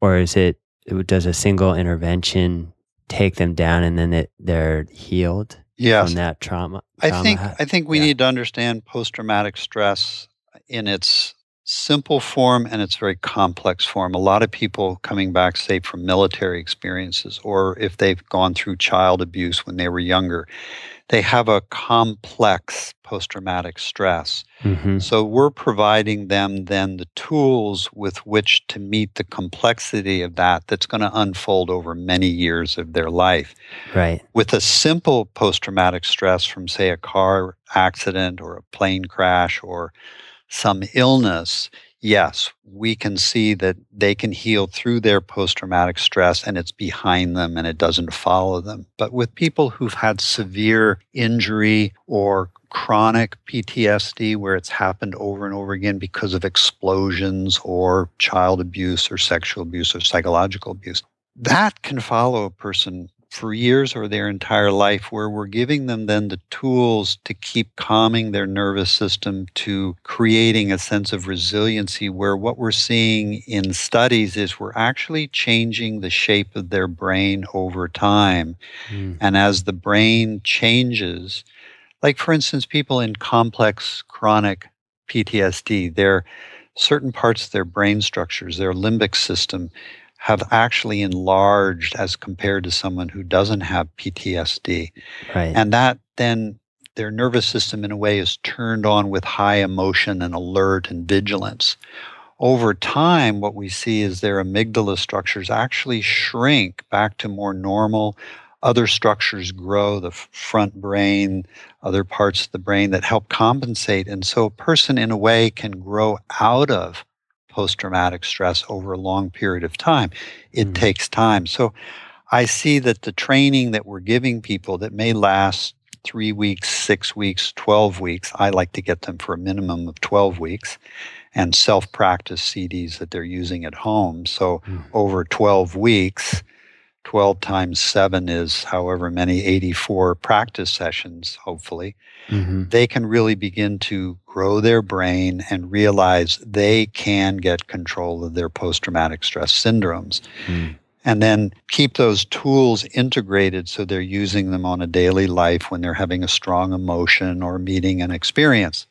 Or is it, does a single intervention take them down and then they're healed? Yes. From that trauma? I think we need to understand post-traumatic stress in its simple form and its very complex form. A lot of people coming back, say, from military experiences, or if they've gone through child abuse when they were younger, they have a complex post-traumatic stress. Mm-hmm. So we're providing them then the tools with which to meet the complexity of that that's going to unfold over many years of their life. Right. With a simple post-traumatic stress from, say, a car accident or a plane crash or some illness, yes, we can see that they can heal through their post-traumatic stress and it's behind them and it doesn't follow them. But with people who've had severe injury or chronic PTSD where it's happened over and over again because of explosions or child abuse or sexual abuse or psychological abuse, that can follow a person for years or their entire life, where we're giving them then the tools to keep calming their nervous system, to creating a sense of resiliency, where what we're seeing in studies is we're actually changing the shape of their brain over time. Mm. And as the brain changes, like for instance, people in complex chronic PTSD, their certain parts of their brain structures, their limbic system, have actually enlarged as compared to someone who doesn't have PTSD. Right. And that then, their nervous system in a way is turned on with high emotion and alert and vigilance. Over time, what we see is their amygdala structures actually shrink back to more normal. Other structures grow, the front brain, other parts of the brain that help compensate. And so a person in a way can grow out of post-traumatic stress over a long period of time. It takes time. So I see that the training that we're giving people that may last 3 weeks, 6 weeks, 12 weeks, I like to get them for a minimum of 12 weeks, and self-practice CDs that they're using at home. So over 12 weeks, 12 times 7 is however many, 84 practice sessions, hopefully, they can really begin to grow their brain and realize they can get control of their post-traumatic stress syndromes. Mm. And then keep those tools integrated so they're using them on a daily life when they're having a strong emotion or meeting an experience.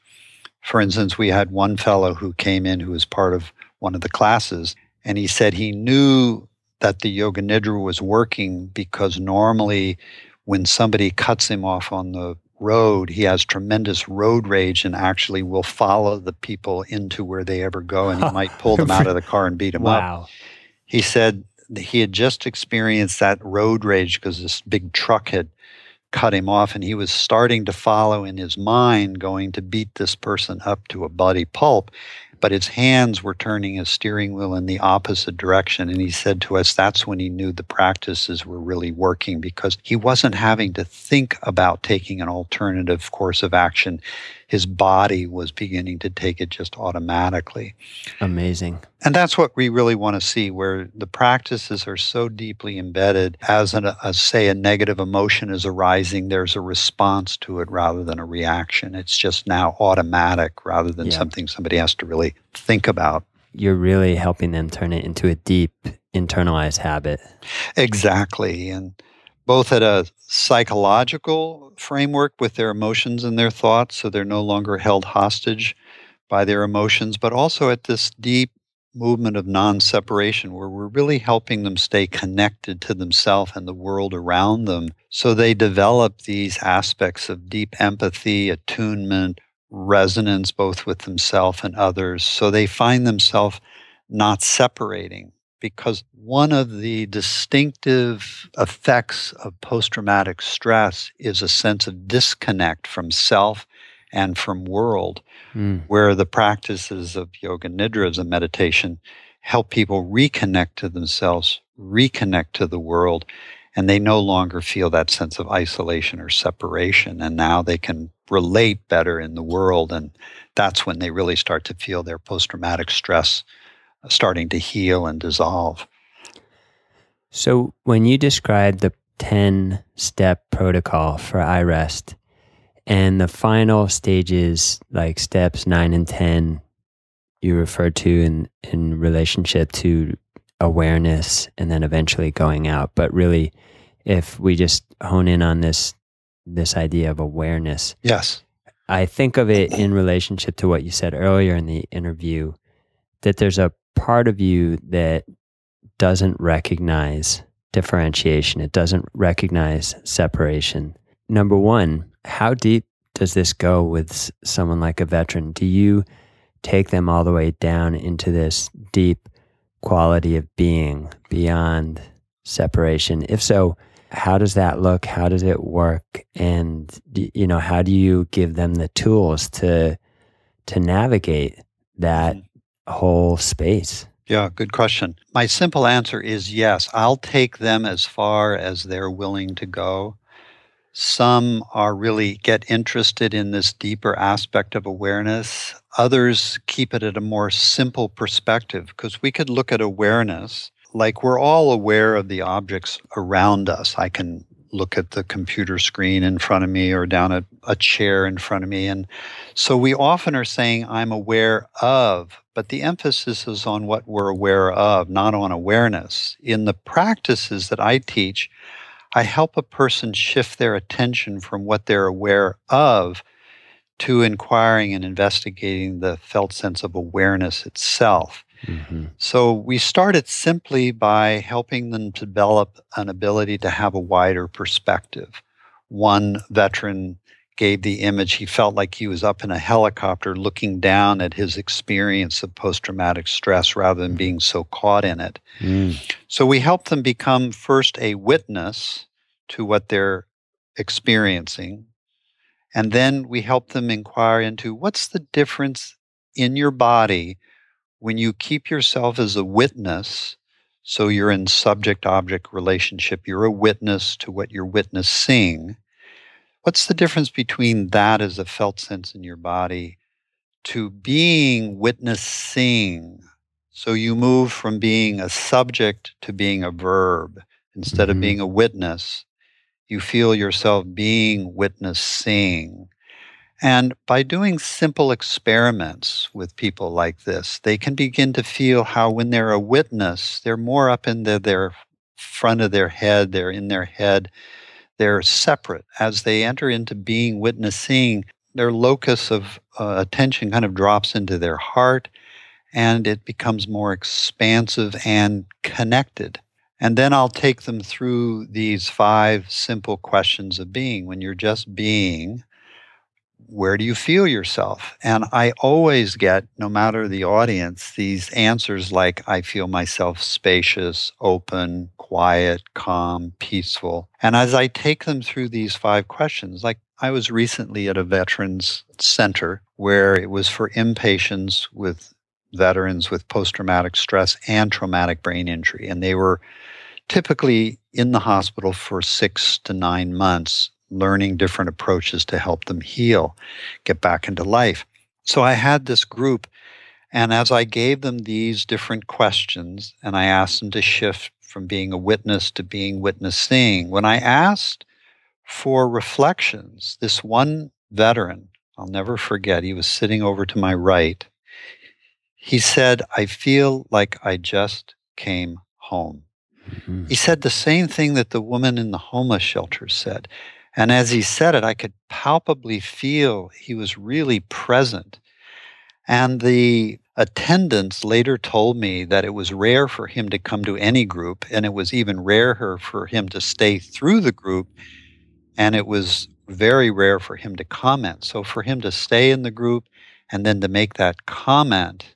For instance, we had one fellow who came in who was part of one of the classes, and he said he knew that the Yoga Nidra was working because normally when somebody cuts him off on the road, he has tremendous road rage and actually will follow the people into where they ever go, and he might pull them out of the car and beat them up. He said he had just experienced that road rage because this big truck had cut him off, and he was starting to follow in his mind going to beat this person up to a bloody pulp. But his hands were turning his steering wheel in the opposite direction. And he said to us, that's when he knew the practices were really working, because he wasn't having to think about taking an alternative course of action. His body was beginning to take it just automatically. Amazing. And that's what we really want to see, where the practices are so deeply embedded as, say, a negative emotion is arising, there's a response to it rather than a reaction. It's just now automatic rather than something somebody has to really think about. You're really helping them turn it into a deep, internalized habit. Exactly. And both at a psychological framework with their emotions and their thoughts, so they're no longer held hostage by their emotions, but also at this deep movement of non-separation, where we're really helping them stay connected to themselves and the world around them, so they develop these aspects of deep empathy, attunement, resonance both with themselves and others. So they find themselves not separating, because one of the distinctive effects of post-traumatic stress is a sense of disconnect from self and from world, where the practices of yoga nidras and meditation help people reconnect to themselves, reconnect to the world, and they no longer feel that sense of isolation or separation, and now they can relate better in the world, and that's when they really start to feel their post-traumatic stress starting to heal and dissolve. So when you described the 10-step protocol for iRest, and the final stages, like steps 9 and 10, you referred to in relationship to awareness and then eventually going out. But really, if we just hone in on this idea of awareness. Yes. I think of it in relationship to what you said earlier in the interview, that there's a part of you that doesn't recognize differentiation. It doesn't recognize separation. Number one, how deep does this go with someone like a veteran? Do you take them all the way down into this deep quality of being beyond separation? If so, how does that look? How does it work? And how do you give them the tools to navigate that whole space? Yeah, good question. My simple answer is yes. I'll take them as far as they're willing to go. Some are really get interested in this deeper aspect of awareness. Others keep it at a more simple perspective, because we could look at awareness like we're all aware of the objects around us. I can look at the computer screen in front of me or down a chair in front of me. And so we often are saying, I'm aware of, but the emphasis is on what we're aware of, not on awareness. In the practices that I teach, I help a person shift their attention from what they're aware of to inquiring and investigating the felt sense of awareness itself. Mm-hmm. So we started simply by helping them develop an ability to have a wider perspective. One veteran gave the image he felt like he was up in a helicopter looking down at his experience of post-traumatic stress rather than being so caught in it. So we help them become first a witness to what they're experiencing, and then we help them inquire into what's the difference in your body when you keep yourself as a witness. So you're in subject-object relationship. You're a witness to what you're witnessing. What's the difference between that as a felt sense in your body to being witnessing? So you move from being a subject to being a verb. Instead of being a witness, you feel yourself being witnessing. And by doing simple experiments with people like this, they can begin to feel how when they're a witness, they're more up in their front of their head, they're in their head. They're separate. As they enter into being witnessing, their locus of attention kind of drops into their heart, and it becomes more expansive and connected. And then I'll take them through these 5 simple questions of being. When you're just being, where do you feel yourself? And I always get, no matter the audience, these answers like, I feel myself spacious, open, quiet, calm, peaceful. And as I take them through these 5 questions, like I was recently at a veterans center where it was for inpatients with veterans with post-traumatic stress and traumatic brain injury. And they were typically in the hospital for 6 to 9 months, learning different approaches to help them heal, get back into life. So I had this group, and as I gave them these different questions, and I asked them to shift from being a witness to being witnessing, when I asked for reflections, this one veteran, I'll never forget, he was sitting over to my right. He said, I feel like I just came home. Mm-hmm. He said the same thing that the woman in the homeless shelter said. And as he said it, I could palpably feel he was really present. And the attendants later told me that it was rare for him to come to any group, and it was even rarer for him to stay through the group, and it was very rare for him to comment. So for him to stay in the group and then to make that comment,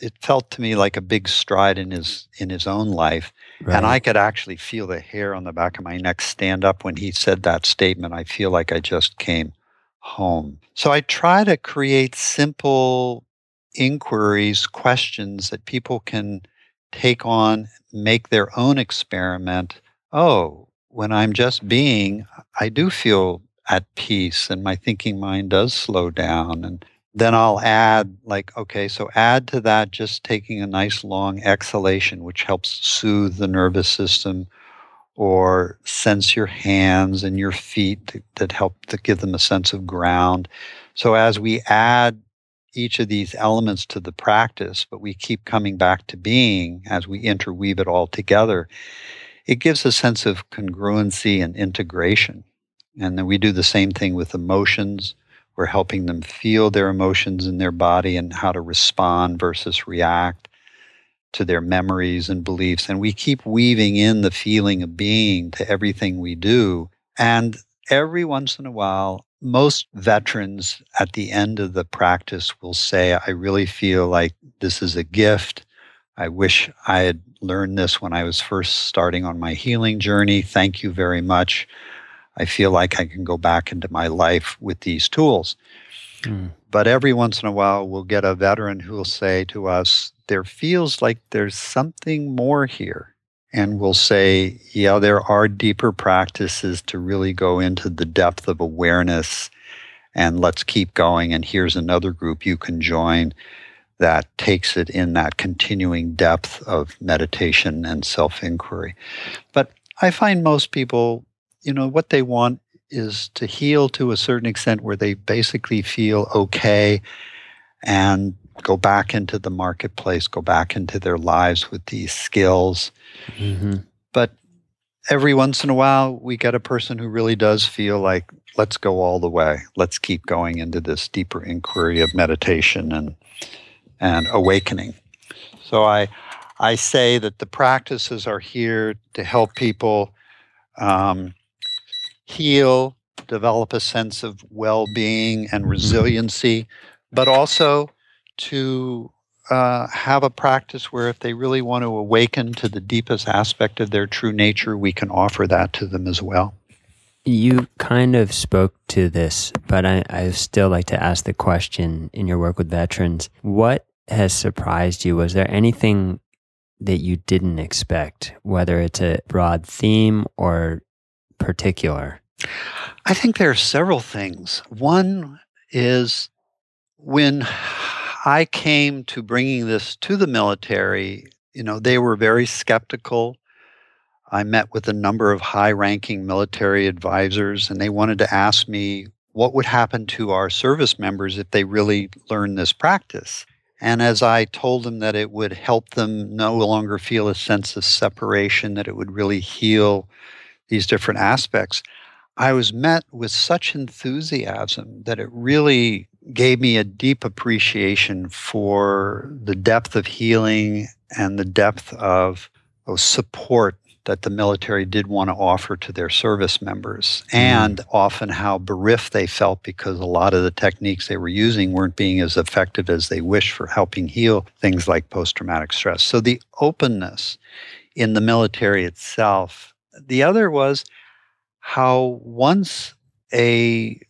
it felt to me like a big stride in his own life. Right. And I could actually feel the hair on the back of my neck stand up when he said that statement. I feel like I just came home. So I try to create simple inquiries, questions that people can take on, make their own experiment. Oh, when I'm just being, I do feel at peace and my thinking mind does slow down. And then I'll add, like, okay, so add to that just taking a nice long exhalation, which helps soothe the nervous system, or sense your hands and your feet that help to give them a sense of ground. So as we add each of these elements to the practice, but we keep coming back to being as we interweave it all together, it gives a sense of congruency and integration. And then we do the same thing with emotions. We're helping them feel their emotions in their body and how to respond versus react to their memories and beliefs. And we keep weaving in the feeling of being to everything we do. And every once in a while, most veterans at the end of the practice will say, I really feel like this is a gift. I wish I had learned this when I was first starting on my healing journey. Thank you very much. I feel like I can go back into my life with these tools. Mm. But every once in a while, we'll get a veteran who will say to us, there feels like there's something more here. And we'll say, yeah, there are deeper practices to really go into the depth of awareness. And let's keep going. And here's another group you can join that takes it in that continuing depth of meditation and self-inquiry. But I find most people, you know, what they want is to heal to a certain extent where they basically feel okay and go back into the marketplace, go back into their lives with these skills. Mm-hmm. But every once in a while, we get a person who really does feel like, let's go all the way. Let's keep going into this deeper inquiry of meditation and awakening. So I say that the practices are here to help people heal, develop a sense of well-being and resiliency, but also to have a practice where if they really want to awaken to the deepest aspect of their true nature, we can offer that to them as well. You kind of spoke to this, but I still like to ask the question in your work with veterans. What has surprised you? Was there anything that you didn't expect, whether it's a broad theme or particular? I think there are several things. One is when I came to bringing this to the military, you know, they were very skeptical. I met with a number of high-ranking military advisors, and they wanted to ask me what would happen to our service members if they really learned this practice. And as I told them that it would help them no longer feel a sense of separation, that it would really heal these different aspects, I was met with such enthusiasm that it really gave me a deep appreciation for the depth of healing and the depth of support that the military did want to offer to their service members, and often how bereft they felt because a lot of the techniques they were using weren't being as effective as they wished for helping heal things like post-traumatic stress. So the openness in the military itself. The other was how once a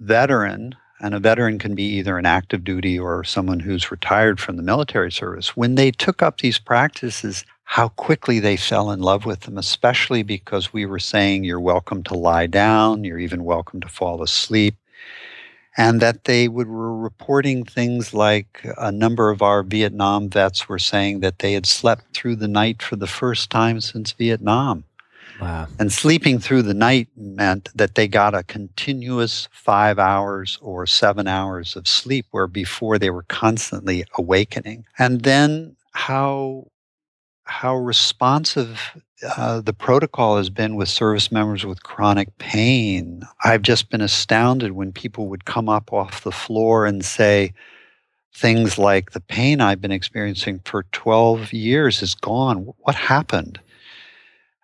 veteran can be either an active duty or someone who's retired from the military service, when they took up these practices, how quickly they fell in love with them, especially because we were saying you're welcome to lie down, you're even welcome to fall asleep, and that they were reporting things like a number of our Vietnam vets were saying that they had slept through the night for the first time since Vietnam. Wow. And sleeping through the night meant that they got a continuous 5 hours or 7 hours of sleep, where before they were constantly awakening. And then how responsive the protocol has been with service members with chronic pain. I've just been astounded when people would come up off the floor and say things like, the pain I've been experiencing for 12 years is gone. What happened?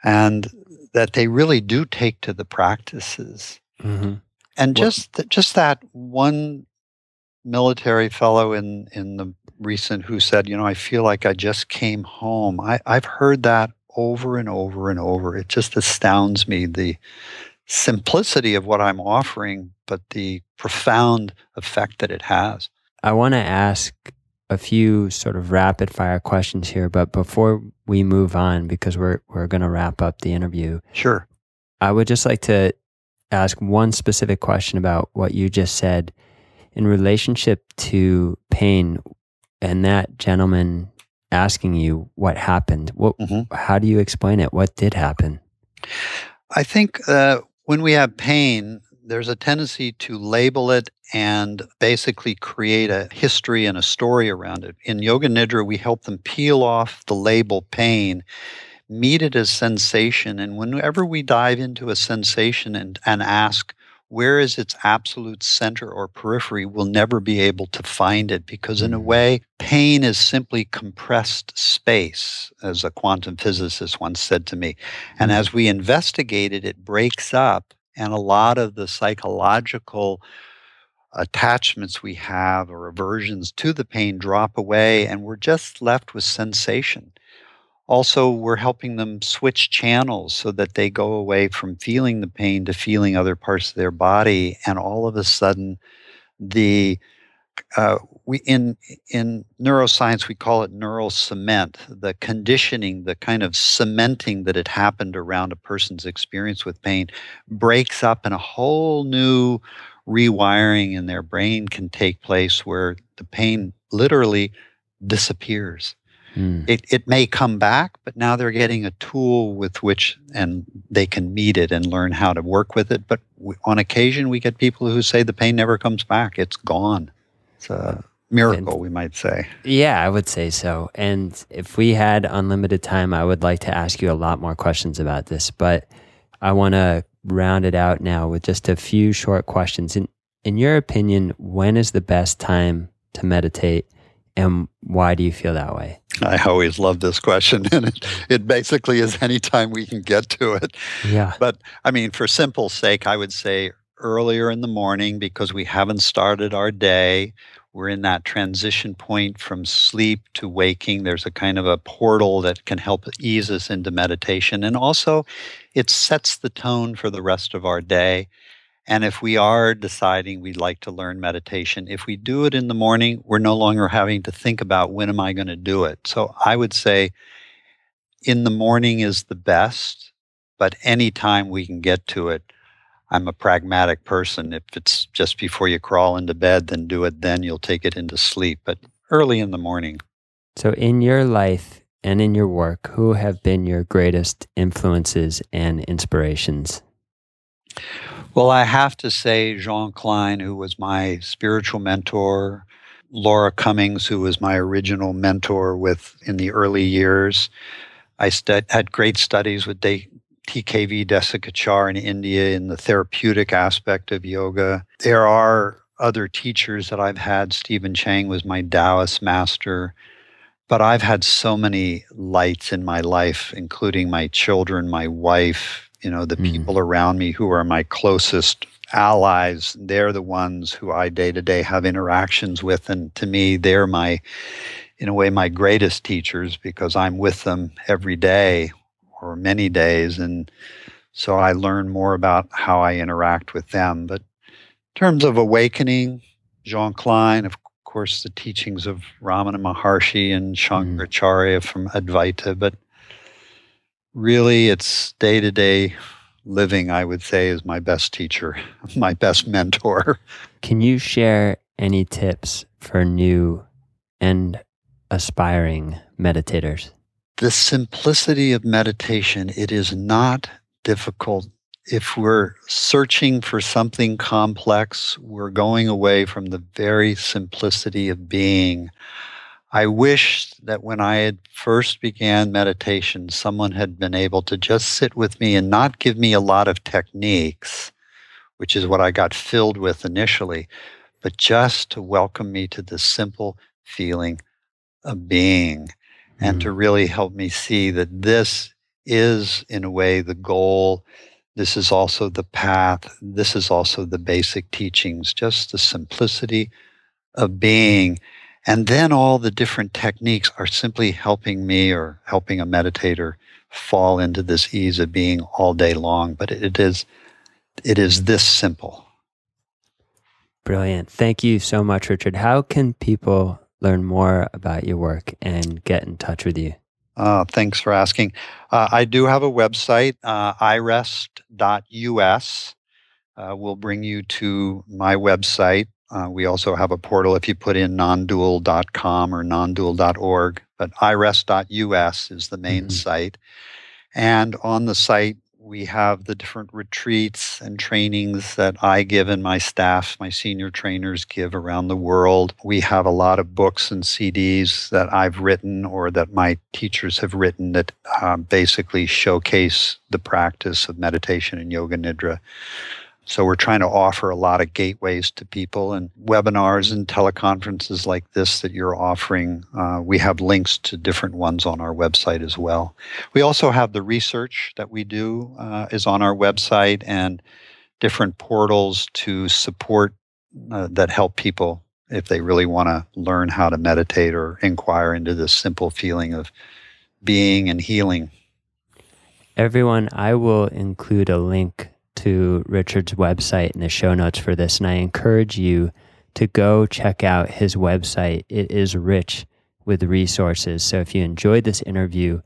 And that they really do take to the practices. Mm-hmm. And just that one military fellow in the recent who said, you know, I feel like I just came home. I've heard that over and over and over. It just astounds me, the simplicity of what I'm offering, but the profound effect that it has. I want to ask a few sort of rapid fire questions here, but before we move on, because we're going to wrap up the interview. Sure. I would just like to ask one specific question about what you just said in relationship to pain and that gentleman asking you what happened. How do you explain it? What did happen? I think when we have pain, there's a tendency to label it and basically create a history and a story around it. In Yoga Nidra, we help them peel off the label pain, meet it as sensation. And whenever we dive into a sensation and ask, where is its absolute center or periphery, we'll never be able to find it because in a way, pain is simply compressed space, as a quantum physicist once said to me. And as we investigate it, it breaks up, and a lot of the psychological attachments we have or aversions to the pain drop away, and we're just left with sensation. Also, we're helping them switch channels so that they go away from feeling the pain to feeling other parts of their body. And all of a sudden, in neuroscience, we call it neural cement, the conditioning, the kind of cementing that had happened around a person's experience with pain breaks up, and a whole new rewiring in their brain can take place where the pain literally disappears. It may come back, but now they're getting a tool with which, and they can meet it and learn how to work with it. But on occasion, we get people who say the pain never comes back. It's gone. It's a miracle, we might say. Yeah, I would say so. And if we had unlimited time, I would like to ask you a lot more questions about this. But I want to round it out now with just a few short questions. In your opinion, when is the best time to meditate? And why do you feel that way? I always love this question, and it basically is any time we can get to it. Yeah. But, I mean, for simple sake, I would say earlier in the morning because we haven't started our day. We're in that transition point from sleep to waking. There's a kind of a portal that can help ease us into meditation. And also, it sets the tone for the rest of our day. And if we are deciding we'd like to learn meditation, if we do it in the morning, we're no longer having to think about when am I going to do it. So I would say in the morning is the best, but any time we can get to it. I'm a pragmatic person. If it's just before you crawl into bed, then do it then. You'll take it into sleep, but early in the morning. So in your life and in your work, who have been your greatest influences and inspirations? Well, I have to say Jean Klein, who was my spiritual mentor, Laura Cummings, who was my original mentor in the early years. I had great studies with TKV Desikachar in India in the therapeutic aspect of yoga. There are other teachers that I've had. Stephen Chang was my Taoist master. But I've had so many lights in my life, including my children, my wife, you know, the people around me who are my closest allies. They're the ones who I day to day have interactions with. And to me, they're my greatest teachers because I'm with them every day or many days. And so I learn more about how I interact with them. But in terms of awakening, Jean Klein, of course, the teachings of Ramana Maharshi and Shankaracharya from Advaita, but really, it's day-to-day living, I would say, is my best teacher, my best mentor. Can you share any tips for new and aspiring meditators? The simplicity of meditation, it is not difficult. If we're searching for something complex, we're going away from the very simplicity of being. I wish that when I had first began meditation, someone had been able to just sit with me and not give me a lot of techniques, which is what I got filled with initially, but just to welcome me to the simple feeling of being and to really help me see that this is, in a way, the goal, This is also the path. This is also the basic teachings, just the simplicity of being. And then all the different techniques are simply helping me or helping a meditator fall into this ease of being all day long. But it is this simple. Brilliant. Thank you so much, Richard. How can people learn more about your work and get in touch with you? Thanks for asking. I do have a website, iRest.us. We'll bring you to my website. We also have a portal if you put in nondual.com or nondual.org, but iRest.us is the main site. And on the site, we have the different retreats and trainings that I give and my staff, my senior trainers give around the world. We have a lot of books and CDs that I've written or that my teachers have written that basically showcase the practice of meditation and yoga nidra. So we're trying to offer a lot of gateways to people, and webinars and teleconferences like this that you're offering. We have links to different ones on our website as well. We also have the research that we do is on our website, and different portals to support that help people if they really want to learn how to meditate or inquire into this simple feeling of being and healing. Everyone, I will include a link to Richard's website in the show notes for this, and I encourage you to go check out his website. It is rich with resources. So if you enjoyed this interview,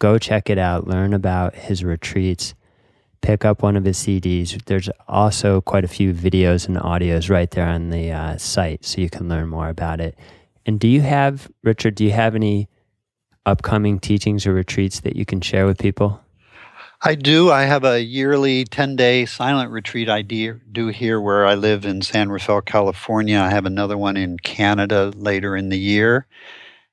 go check it out, learn about his retreats, pick up one of his CDs. There's also quite a few videos and audios right there on the site, so you can learn more about it. And Richard, do you have any upcoming teachings or retreats that you can share with people? I do. I have a yearly 10-day silent retreat I do here where I live in San Rafael, California. I have another one in Canada later in the year.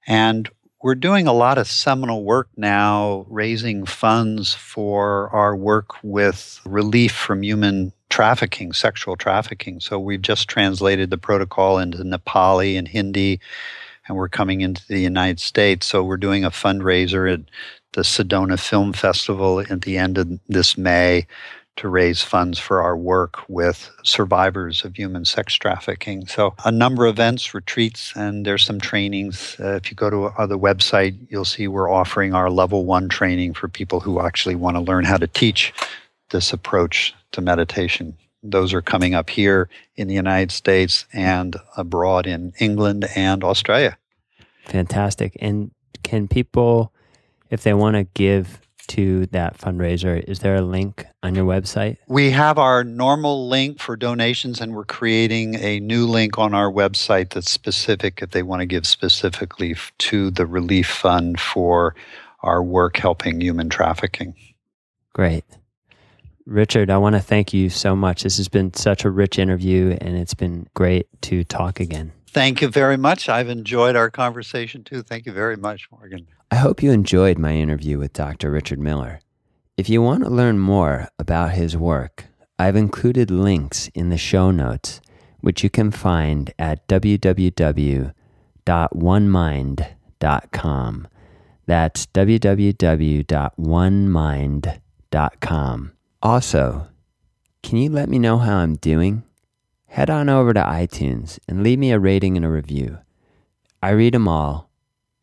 And we're doing a lot of seminal work now, raising funds for our work with relief from human trafficking, sexual trafficking. So we've just translated the protocol into Nepali and Hindi, and we're coming into the United States. So we're doing a fundraiser at the Sedona Film Festival at the end of this May to raise funds for our work with survivors of human sex trafficking. So a number of events, retreats, and there's some trainings. If you go to the website, you'll see we're offering our level 1 training for people who actually want to learn how to teach this approach to meditation. Those are coming up here in the United States and abroad in England and Australia. Fantastic. And can people, if they want to give to that fundraiser, is there a link on your website? We have our normal link for donations, and we're creating a new link on our website that's specific if they want to give specifically to the relief fund for our work helping human trafficking. Great. Richard, I want to thank you so much. This has been such a rich interview, and it's been great to talk again. Thank you very much. I've enjoyed our conversation too. Thank you very much, Morgan. I hope you enjoyed my interview with Dr. Richard Miller. If you want to learn more about his work, I've included links in the show notes, which you can find at www.onemind.com. That's www.onemind.com. Also, can you let me know how I'm doing? Head on over to iTunes and leave me a rating and a review. I read them all,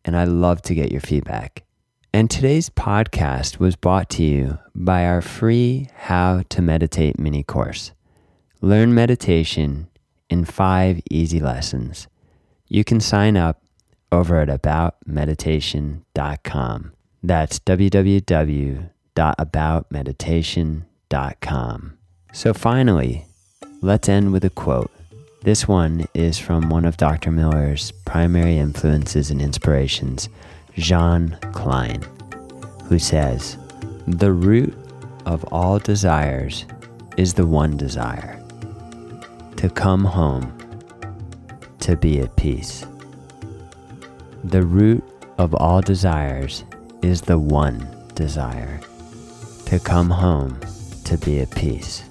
and I love to get your feedback. And today's podcast was brought to you by our free How to Meditate mini course. Learn meditation in 5 easy lessons. You can sign up over at aboutmeditation.com. That's www.aboutmeditation.com. So finally, let's end with a quote. This one is from one of Dr. Miller's primary influences and inspirations, Jean Klein, who says, "The root of all desires is the one desire, to come home, to be at peace." The root of all desires is the one desire, to come home, to be at peace.